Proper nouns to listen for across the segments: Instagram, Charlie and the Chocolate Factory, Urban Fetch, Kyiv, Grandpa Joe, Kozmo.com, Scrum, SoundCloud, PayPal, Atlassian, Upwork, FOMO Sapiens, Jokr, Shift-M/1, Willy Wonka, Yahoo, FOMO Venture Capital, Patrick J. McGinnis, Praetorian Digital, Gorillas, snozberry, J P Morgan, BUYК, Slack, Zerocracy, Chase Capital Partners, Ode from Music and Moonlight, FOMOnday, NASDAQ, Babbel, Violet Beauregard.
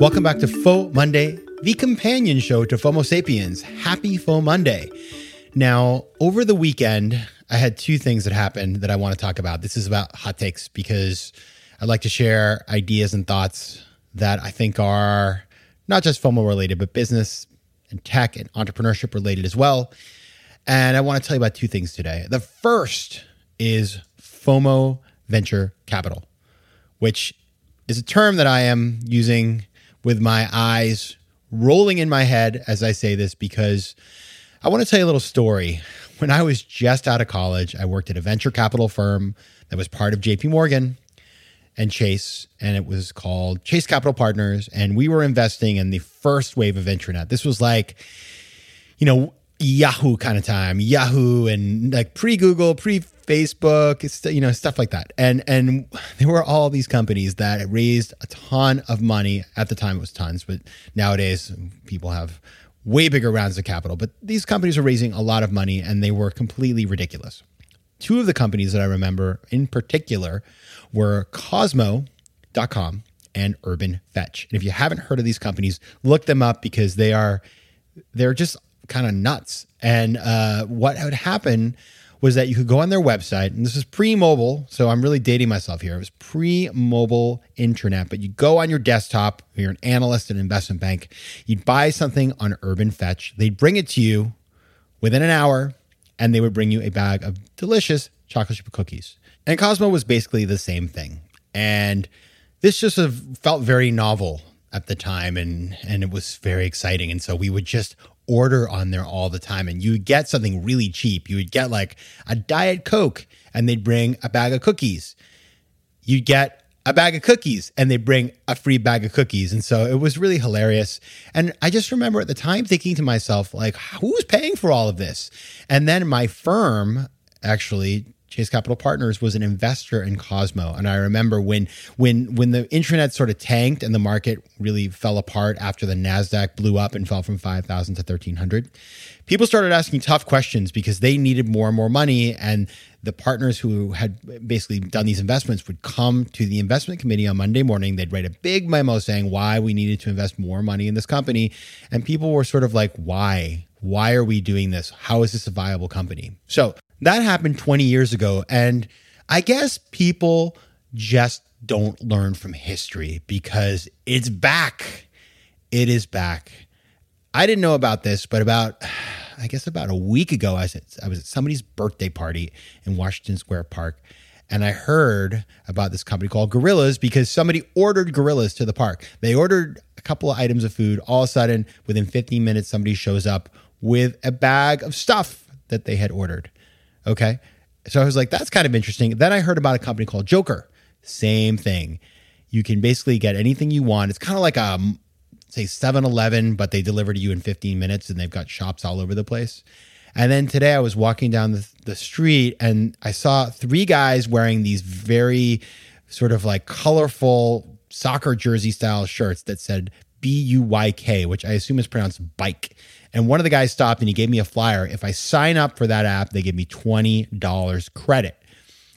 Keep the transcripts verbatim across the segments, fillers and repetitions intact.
Welcome back to FOMO Monday, the companion show to FOMO Sapiens. Happy FOMO Monday. Now, over the weekend, I had two things that happened that I want to talk about. This is about hot takes because I'd like to share ideas and thoughts that I think are not just FOMO related, but business and tech and entrepreneurship related as well. And I want to tell you about two things today. The first is FOMO venture capital, which is a term that I am using with my eyes rolling in my head as I say this, because I want to tell you a little story. When I was just out of college, I worked at a venture capital firm that was part of J P Morgan and Chase, and it was called Chase Capital Partners, and we were investing in the first wave of internet. This was like, you know, Yahoo kind of time, Yahoo and like pre-Google, pre-Facebook, you know, stuff like that. And and there were all these companies that raised a ton of money. At the time, it was tons, but nowadays people have way bigger rounds of capital. But these companies are raising a lot of money, and they were completely ridiculous. Two of the companies that I remember in particular were Kozmo dot com and Urban Fetch. And if you haven't heard of these companies, look them up because they are they're just kind of nuts. And uh, what would happen was that you could go on their website, and this is pre-mobile, so I'm really dating myself here. It was pre-mobile internet, but you go on your desktop, you're an analyst at an investment bank, you'd buy something on Urban Fetch, they'd bring it to you within an hour, and they would bring you a bag of delicious chocolate chip cookies. And Kozmo was basically the same thing. And this just felt very novel at the time, and, and it was very exciting. And so we would just order on there all the time, and you would get something really cheap. You would get like a Diet Coke, and they'd bring a bag of cookies. You'd get a bag of cookies, and they'd bring a free bag of cookies. And so it was really hilarious. And I just remember at the time thinking to myself, like, who's paying for all of this? And then my firm, actually, Chase Capital Partners, was an investor in Kozmo. And I remember when when when the internet sort of tanked and the market really fell apart after the NASDAQ blew up and fell from five thousand to thirteen hundred, people started asking tough questions because they needed more and more money. And the partners who had basically done these investments would come to the investment committee on Monday morning. They'd write a big memo saying why we needed to invest more money in this company. And people were sort of like, why? Why are we doing this? How is this a viable company? So that happened twenty years ago, and I guess people just don't learn from history because it's back. It is back. I didn't know about this, but about, I guess about a week ago, I was at, I was at somebody's birthday party in Washington Square Park, and I heard about this company called Gorillas because somebody ordered Gorillas to the park. They ordered a couple of items of food. All of a sudden, within fifteen minutes, somebody shows up with a bag of stuff that they had ordered. Okay. So I was like, that's kind of interesting. Then I heard about a company called Jokr. Same thing. You can basically get anything you want. It's kind of like a, say, seven eleven, but they deliver to you in fifteen minutes, and they've got shops all over the place. And then today I was walking down the, the street, and I saw three guys wearing these very sort of like colorful soccer jersey style shirts that said B U Y K, which I assume is pronounced bike. And one of the guys stopped and he gave me a flyer. If I sign up for that app, they give me twenty dollars credit.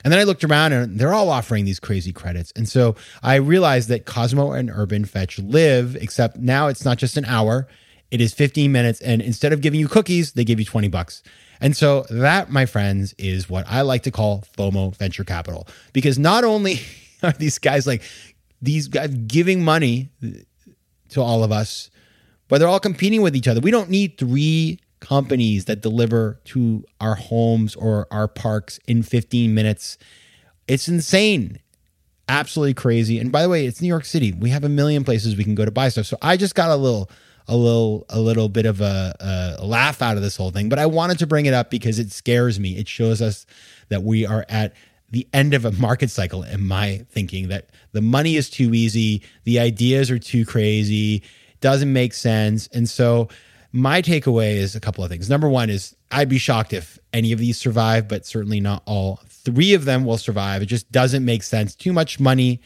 And then I looked around and they're all offering these crazy credits. And so I realized that Kozmo and Urban Fetch live, except now it's not just an hour, it is fifteen minutes. And instead of giving you cookies, they give you twenty bucks. And so that, my friends, is what I like to call FOMO venture capital, because not only are these guys like these guys giving money to all of us, but they're all competing with each other. We don't need three companies that deliver to our homes or our parks in fifteen minutes. It's insane. Absolutely crazy. And by the way, it's New York City. We have a million places we can go to buy stuff. So I just got a little, a little, a little bit of a, a laugh out of this whole thing, but I wanted to bring it up because it scares me. It shows us that we are at the end of a market cycle, in my thinking, that the money is too easy. The ideas are too crazy. Doesn't make sense. And so my takeaway is a couple of things. Number one is I'd be shocked if any of these survive, but certainly not all three of them will survive. It just doesn't make sense. Too much money.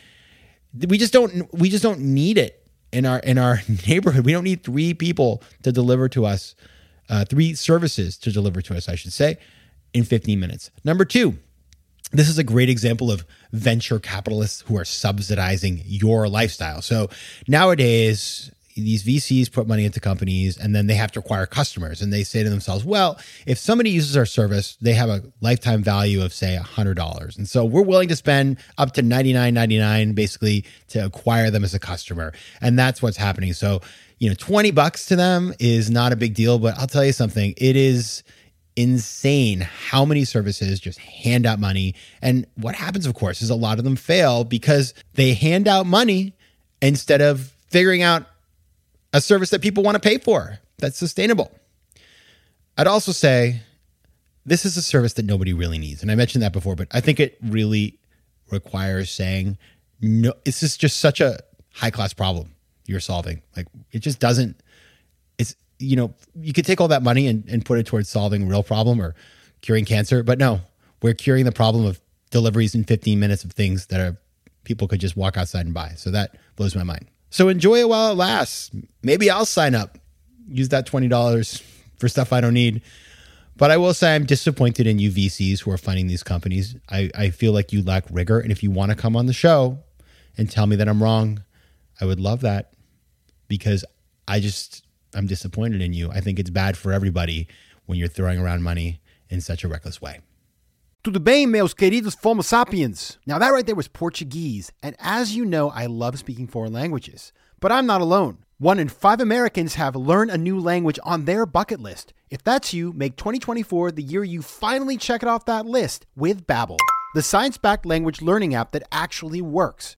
We just don't, we just don't need it in our, in our neighborhood. We don't need three people to deliver to us, uh, three services to deliver to us, I should say, in fifteen minutes. Number two, this is a great example of venture capitalists who are subsidizing your lifestyle. So nowadays, these V Cs put money into companies and then they have to acquire customers. And they say to themselves, well, if somebody uses our service, they have a lifetime value of, say, one hundred dollars. And so we're willing to spend up to ninety-nine ninety-nine basically to acquire them as a customer. And that's what's happening. So, you know, twenty bucks to them is not a big deal, but I'll tell you something, it is insane how many services just hand out money. And what happens, of course, is a lot of them fail because they hand out money instead of figuring out a service that people want to pay for that's sustainable. I'd also say this is a service that nobody really needs. And I mentioned that before, but I think it really requires saying, no, this is just such a high-class problem you're solving. Like, it just doesn't, it's, you know, you could take all that money and, and put it towards solving a real problem or curing cancer, but no, we're curing the problem of deliveries in fifteen minutes of things that are, people could just walk outside and buy. So that blows my mind. So enjoy it while it lasts. Maybe I'll sign up, use that twenty dollars for stuff I don't need. But I will say I'm disappointed in you V Cs who are funding these companies. I, I feel like you lack rigor. And if you want to come on the show and tell me that I'm wrong, I would love that because I just, I'm disappointed in you. I think it's bad for everybody when you're throwing around money in such a reckless way. Tudo bem, meus queridos FOMO Sapiens? Now that right there was Portuguese, and as you know, I love speaking foreign languages. But I'm not alone. One in five Americans have learned a new language on their bucket list. If that's you, make twenty twenty-four the year you finally check it off that list with Babbel, the science-backed language learning app that actually works.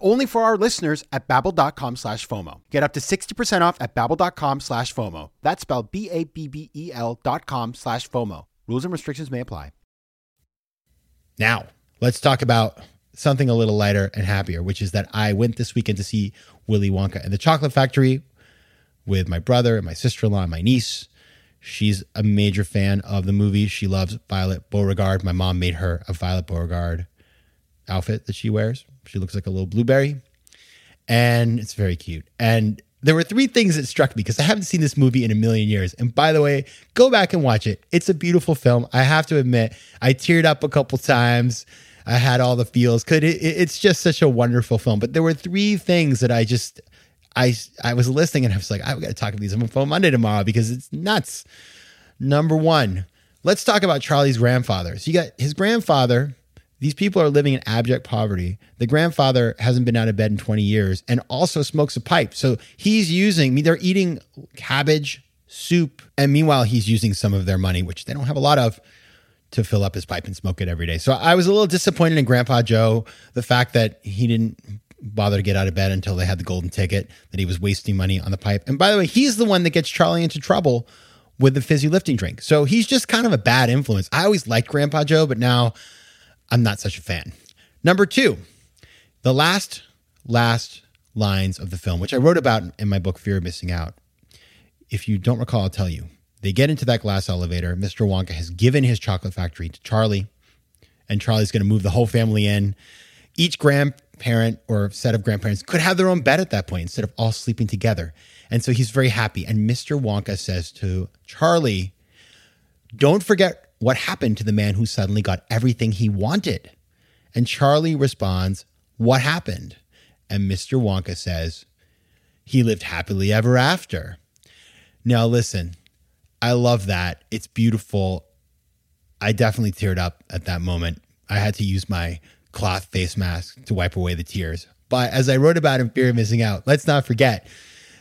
only for our listeners at Babbel.com slash FOMO. Get up to sixty percent off at Babbel.com slash FOMO. That's spelled B-A-B-B-E-L dot com slash FOMO. Rules and restrictions may apply. Now, let's talk about something a little lighter and happier, which is that I went this weekend to see Willy Wonka and the Chocolate Factory with my brother and my sister-in-law and my niece. She's a major fan of the movie. She loves Violet Beauregard. My mom made her a Violet Beauregard outfit that she wears. She looks like a little blueberry, and it's very cute. And there were three things that struck me because I haven't seen this movie in a million years. And by the way, go back and watch it. It's a beautiful film. I have to admit, I teared up a couple times. I had all the feels. Could it, it's just such a wonderful film. But there were three things that I just, I I was listening and I was like, I've got to talk about these. I'm on Phone Monday tomorrow because it's nuts. Number one, let's talk about Charlie's grandfather. So you got his grandfather. These people are living in abject poverty. The grandfather hasn't been out of bed in twenty years and also smokes a pipe. So he's using, they're eating cabbage soup. And meanwhile, he's using some of their money, which they don't have a lot of, to fill up his pipe and smoke it every day. So I was a little disappointed in Grandpa Joe, the fact that he didn't bother to get out of bed until they had the golden ticket, that he was wasting money on the pipe. And by the way, he's the one that gets Charlie into trouble with the fizzy lifting drink. So he's just kind of a bad influence. I always liked Grandpa Joe, but now I'm not such a fan. Number two, the last, last lines of the film, which I wrote about in my book, Fear of Missing Out. If you don't recall, I'll tell you. They get into that glass elevator. Mister Wonka has given his chocolate factory to Charlie, and Charlie's going to move the whole family in. Each grand parent or set of grandparents could have their own bed at that point instead of all sleeping together. And so he's very happy. And Mister Wonka says to Charlie, don't forget what happened to the man who suddenly got everything he wanted. And Charlie responds, what happened? And Mister Wonka says, he lived happily ever after. Now, listen, I love that. It's beautiful. I definitely teared up at that moment. I had to use my cloth face mask to wipe away the tears. But as I wrote about in Fear of Missing Out, let's not forget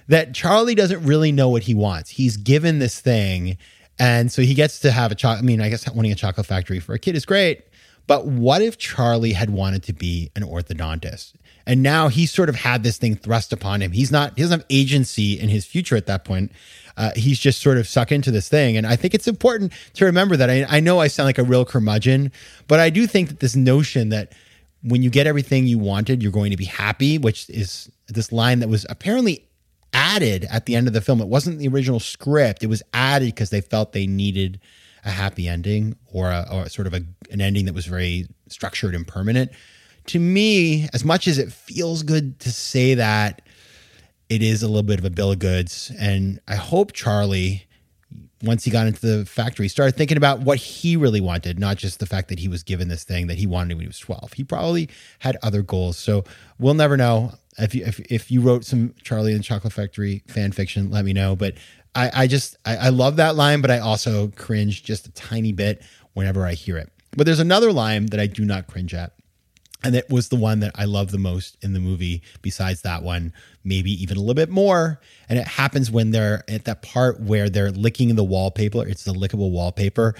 that Charlie doesn't really know what he wants. He's given this thing, and so he gets to have a chocolate. I mean, I guess owning a chocolate factory for a kid is great. But what if Charlie had wanted to be an orthodontist? And now he sort of had this thing thrust upon him. He's not, he doesn't have agency in his future at that point. Uh, he's just sort of sucked into this thing. And I think it's important to remember that. I, I know I sound like a real curmudgeon, but I do think that this notion that when you get everything you wanted, you're going to be happy, which is this line that was apparently added at the end of the film. It wasn't the original script. It was added because they felt they needed a happy ending or, a, or sort of a, an ending that was very structured and permanent. To me, as much as it feels good to say that, it is a little bit of a bill of goods. And I hope Charlie, once he got into the factory, started thinking about what he really wanted, not just the fact that he was given this thing that he wanted when he was twelve. He probably had other goals. So we'll never know. If you, if, if you wrote some Charlie and the Chocolate Factory fan fiction, let me know. But I, I just, I, I love that line, but I also cringe just a tiny bit whenever I hear it. But there's another line that I do not cringe at. And it was the one that I love the most in the movie, besides that one, maybe even a little bit more. And it happens when they're at that part where they're licking the wallpaper. It's the lickable wallpaper.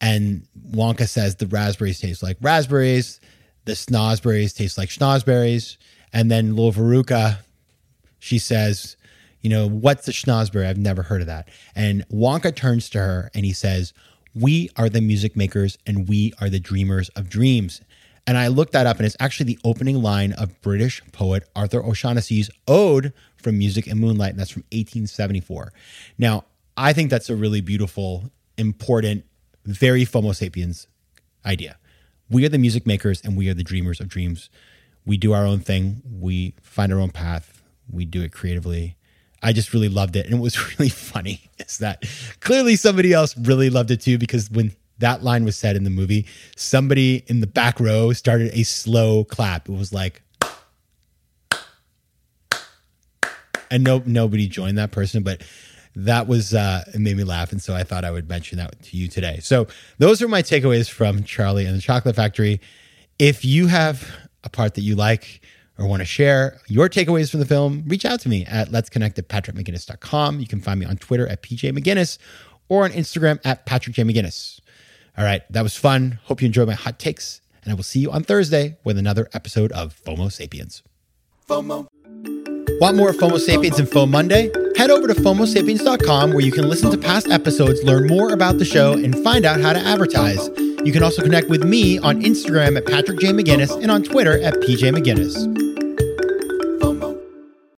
And Wonka says the raspberries taste like raspberries. The snozberries taste like schnozberries. And then Lil Veruca, she says, you know, what's a schnozberry? I've never heard of that. And Wonka turns to her and he says, we are the music makers and we are the dreamers of dreams. And I looked that up, and it's actually the opening line of British poet Arthur O'Shaughnessy's Ode from Music and Moonlight, and that's from eighteen seventy-four. Now, I think that's a really beautiful, important, very FOMO Sapiens idea. We are the music makers, and we are the dreamers of dreams. We do our own thing. We find our own path. We do it creatively. I just really loved it, and it was really funny is that clearly somebody else really loved it too, because when that line was said in the movie, somebody in the back row started a slow clap. It was like, and no, nobody joined that person, but that was, uh, it made me laugh. And so I thought I would mention that to you today. So those are my takeaways from Charlie and the Chocolate Factory. If you have a part that you like or want to share your takeaways from the film, reach out to me at Let's Connect at patrick mcginnis dot com. You can find me on Twitter at P J McGinnis or on Instagram at Patrick J. McGinnis. All right, that was fun. Hope you enjoyed my hot takes, and I will see you on Thursday with another episode of FOMO Sapiens. FOMO. Want more FOMO Sapiens and FOMO Monday? Head over to FOMO Sapiens dot com where you can listen to past episodes, learn more about the show, and find out how to advertise. You can also connect with me on Instagram at Patrick J. McGinnis and on Twitter at P J McGinnis.